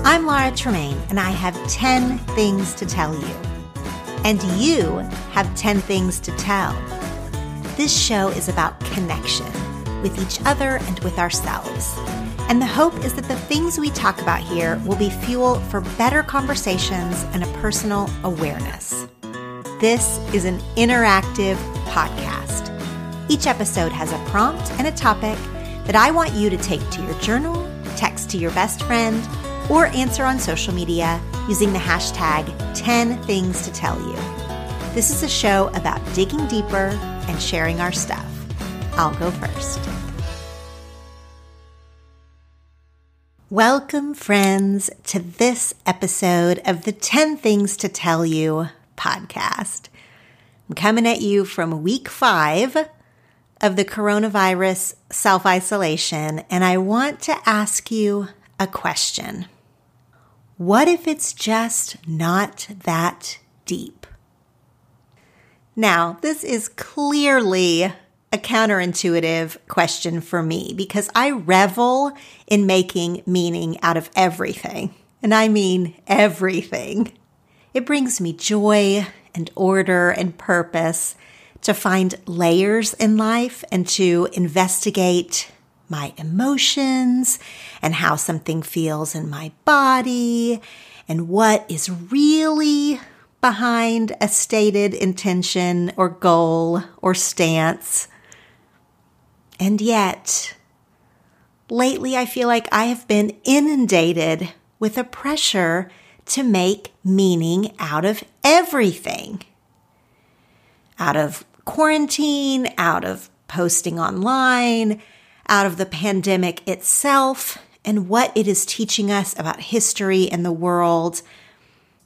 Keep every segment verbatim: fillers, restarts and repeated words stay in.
I'm Laura Tremaine, and I have ten things to tell you. And you have ten things to tell. This show is about connection with each other and with ourselves. And the hope is that the things we talk about here will be fuel for better conversations and a personal awareness. This is an interactive podcast. Each episode has a prompt and a topic that I want you to take to your journal, text to your best friend, or answer on social media using the hashtag ten things to tell you. This is a show about digging deeper and sharing our stuff. I'll go first. Welcome, friends, to this episode of the ten things to tell you podcast. I'm coming at you from week five of the coronavirus self-isolation, and I want to ask you a question. What if it's just not that deep? Now, this is clearly a counterintuitive question for me because I revel in making meaning out of everything. And I mean everything. It brings me joy and order and purpose to find layers in life and to investigate my emotions and how something feels in my body and what is really behind a stated intention or goal or stance. And yet, lately I feel like I have been inundated with a pressure to make meaning out of everything. Out of quarantine, out of posting online, out of the pandemic itself and what it is teaching us about history and the world.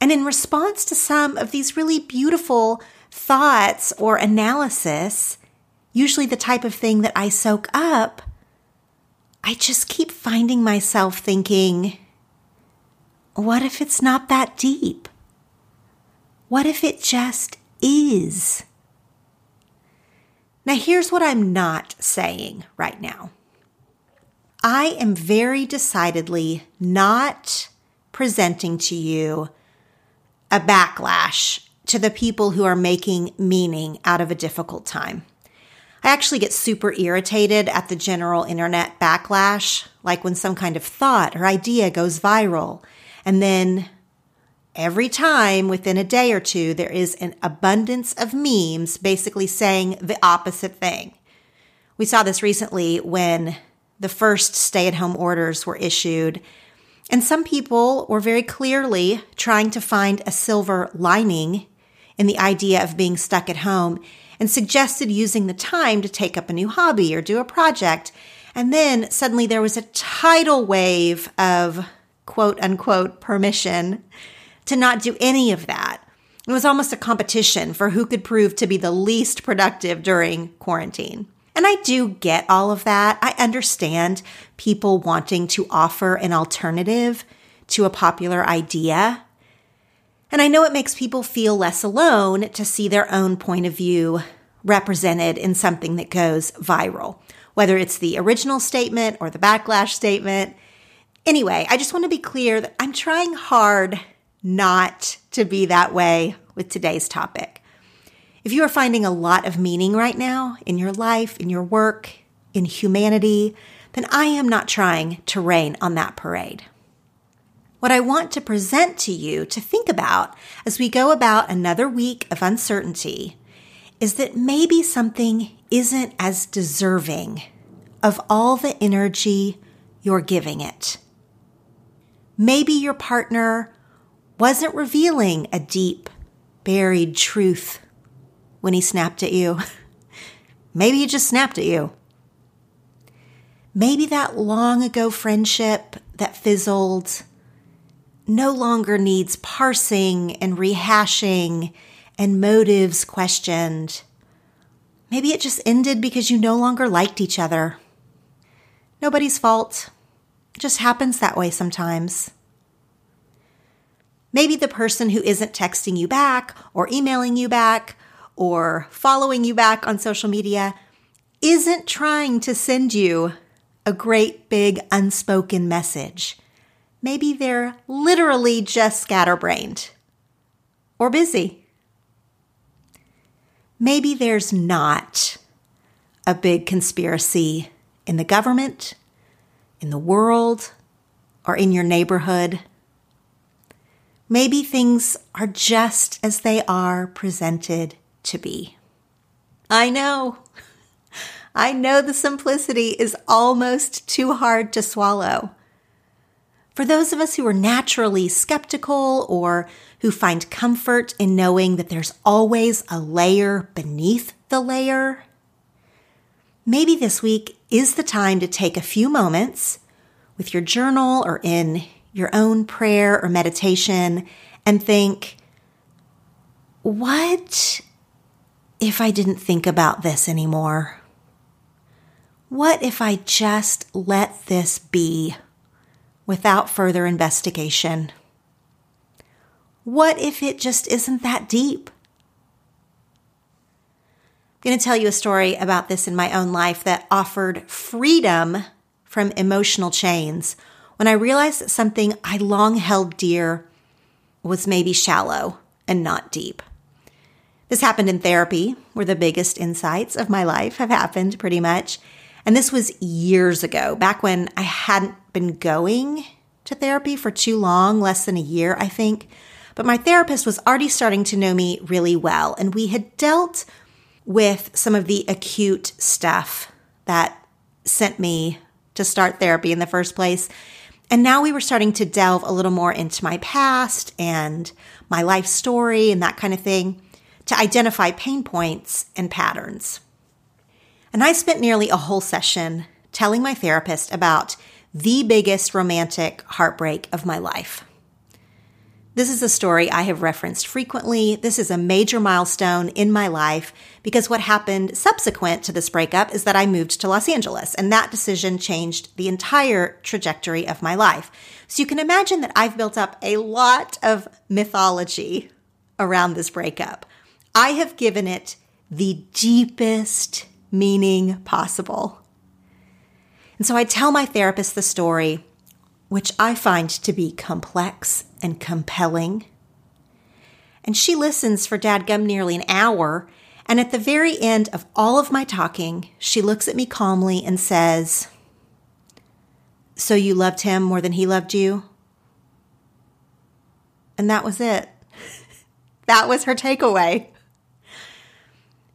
And in response to some of these really beautiful thoughts or analysis, usually the type of thing that I soak up, I just keep finding myself thinking, what if it's not that deep? What if it just is? Now, here's what I'm not saying right now. I am very decidedly not presenting to you a backlash to the people who are making meaning out of a difficult time. I actually get super irritated at the general internet backlash, like when some kind of thought or idea goes viral, and then every time within a day or two, there is an abundance of memes basically saying the opposite thing. We saw this recently when the first stay-at-home orders were issued, and some people were very clearly trying to find a silver lining in the idea of being stuck at home and suggested using the time to take up a new hobby or do a project. And then suddenly there was a tidal wave of quote-unquote permission to not do any of that. It was almost a competition for who could prove to be the least productive during quarantine. And I do get all of that. I understand people wanting to offer an alternative to a popular idea. And I know it makes people feel less alone to see their own point of view represented in something that goes viral, whether it's the original statement or the backlash statement. Anyway, I just want to be clear that I'm trying hard not to be that way with today's topic. If you are finding a lot of meaning right now in your life, in your work, in humanity, then I am not trying to rain on that parade. What I want to present to you to think about as we go about another week of uncertainty is that maybe something isn't as deserving of all the energy you're giving it. Maybe your partner wasn't revealing a deep, buried truth when he snapped at you. Maybe he just snapped at you. Maybe that long ago friendship that fizzled no longer needs parsing and rehashing and motives questioned. Maybe it just ended because you no longer liked each other. Nobody's fault. It just happens that way sometimes. Maybe the person who isn't texting you back or emailing you back or following you back on social media isn't trying to send you a great big unspoken message. Maybe they're literally just scatterbrained or busy. Maybe there's not a big conspiracy in the government, in the world, or in your neighborhood. Maybe things are just as they are presented to be. I know. I know the simplicity is almost too hard to swallow. For those of us who are naturally skeptical or who find comfort in knowing that there's always a layer beneath the layer, maybe this week is the time to take a few moments with your journal or in your own prayer or meditation and think, what if I didn't think about this anymore? What if I just let this be without further investigation? What if it just isn't that deep? I'm going to tell you a story about this in my own life that offered freedom from emotional chains when I realized that something I long held dear was maybe shallow and not deep. This happened in therapy, where the biggest insights of my life have happened pretty much. And this was years ago, back when I hadn't been going to therapy for too long, less than a year, I think. But my therapist was already starting to know me really well, and we had dealt with some of the acute stuff that sent me to start therapy in the first place. And now we were starting to delve a little more into my past and my life story and that kind of thing to identify pain points and patterns. And I spent nearly a whole session telling my therapist about the biggest romantic heartbreak of my life. This is a story I have referenced frequently. This is a major milestone in my life because what happened subsequent to this breakup is that I moved to Los Angeles, and that decision changed the entire trajectory of my life. So you can imagine that I've built up a lot of mythology around this breakup. I have given it the deepest meaning possible. And so I tell my therapist the story, which I find to be complex and compelling. And she listens for dadgum nearly an hour. And at the very end of all of my talking, she looks at me calmly and says, "So you loved him more than he loved you?" And that was it. That was her takeaway.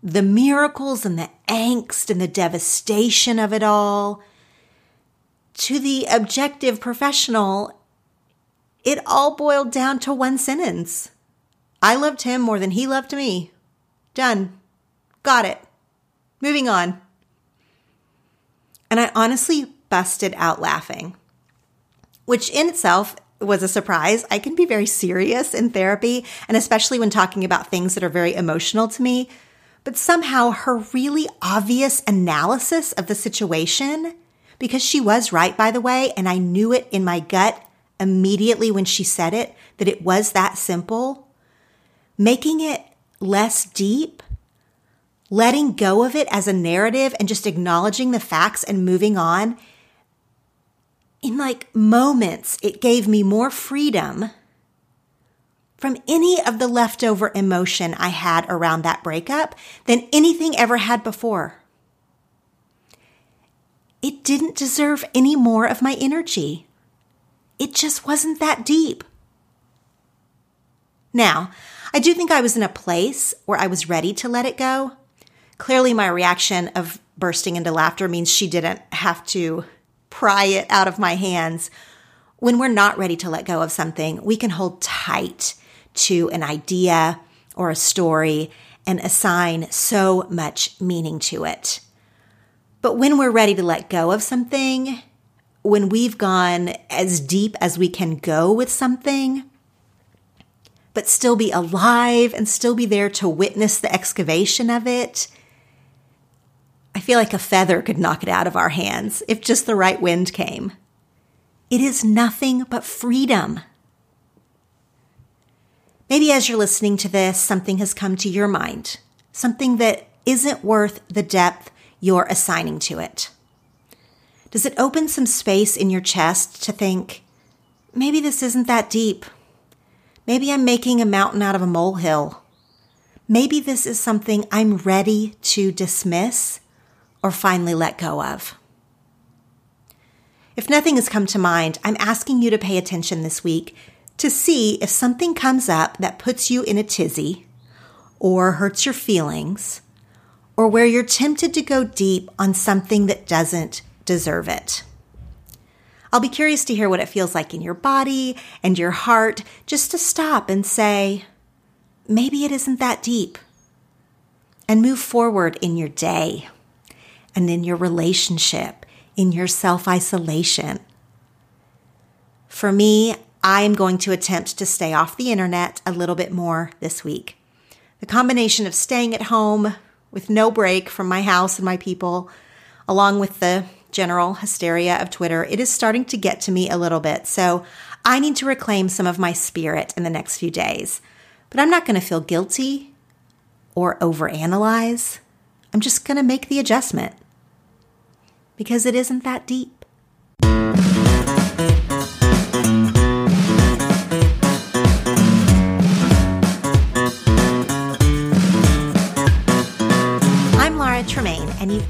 The miracles and the angst and the devastation of it all, to the objective professional, it all boiled down to one sentence. I loved him more than he loved me. Done. Got it. Moving on. And I honestly busted out laughing, which in itself was a surprise. I can be very serious in therapy, and especially when talking about things that are very emotional to me. But somehow her really obvious analysis of the situation, because she was right, by the way, and I knew it in my gut immediately when she said it, that it was that simple, making it less deep, letting go of it as a narrative and just acknowledging the facts and moving on. In like moments, it gave me more freedom from any of the leftover emotion I had around that breakup than anything ever had before. It didn't deserve any more of my energy. It just wasn't that deep. Now, I do think I was in a place where I was ready to let it go. Clearly, my reaction of bursting into laughter means she didn't have to pry it out of my hands. When we're not ready to let go of something, we can hold tight to an idea or a story and assign so much meaning to it. But when we're ready to let go of something, when we've gone as deep as we can go with something, but still be alive and still be there to witness the excavation of it, I feel like a feather could knock it out of our hands if just the right wind came. It is nothing but freedom. Maybe as you're listening to this, something has come to your mind, something that isn't worth the depth you're assigning to it. Does it open some space in your chest to think, maybe this isn't that deep? Maybe I'm making a mountain out of a molehill. Maybe this is something I'm ready to dismiss or finally let go of. If nothing has come to mind, I'm asking you to pay attention this week to see if something comes up that puts you in a tizzy or hurts your feelings or where you're tempted to go deep on something that doesn't deserve it. I'll be curious to hear what it feels like in your body and your heart just to stop and say, maybe it isn't that deep, and move forward in your day and in your relationship, in your self-isolation. For me, I am going to attempt to stay off the internet a little bit more this week. The combination of staying at home with no break from my house and my people, along with the general hysteria of Twitter, it is starting to get to me a little bit. So I need to reclaim some of my spirit in the next few days. But I'm not going to feel guilty or overanalyze. I'm just going to make the adjustment because it isn't that deep. Tremaine, and you've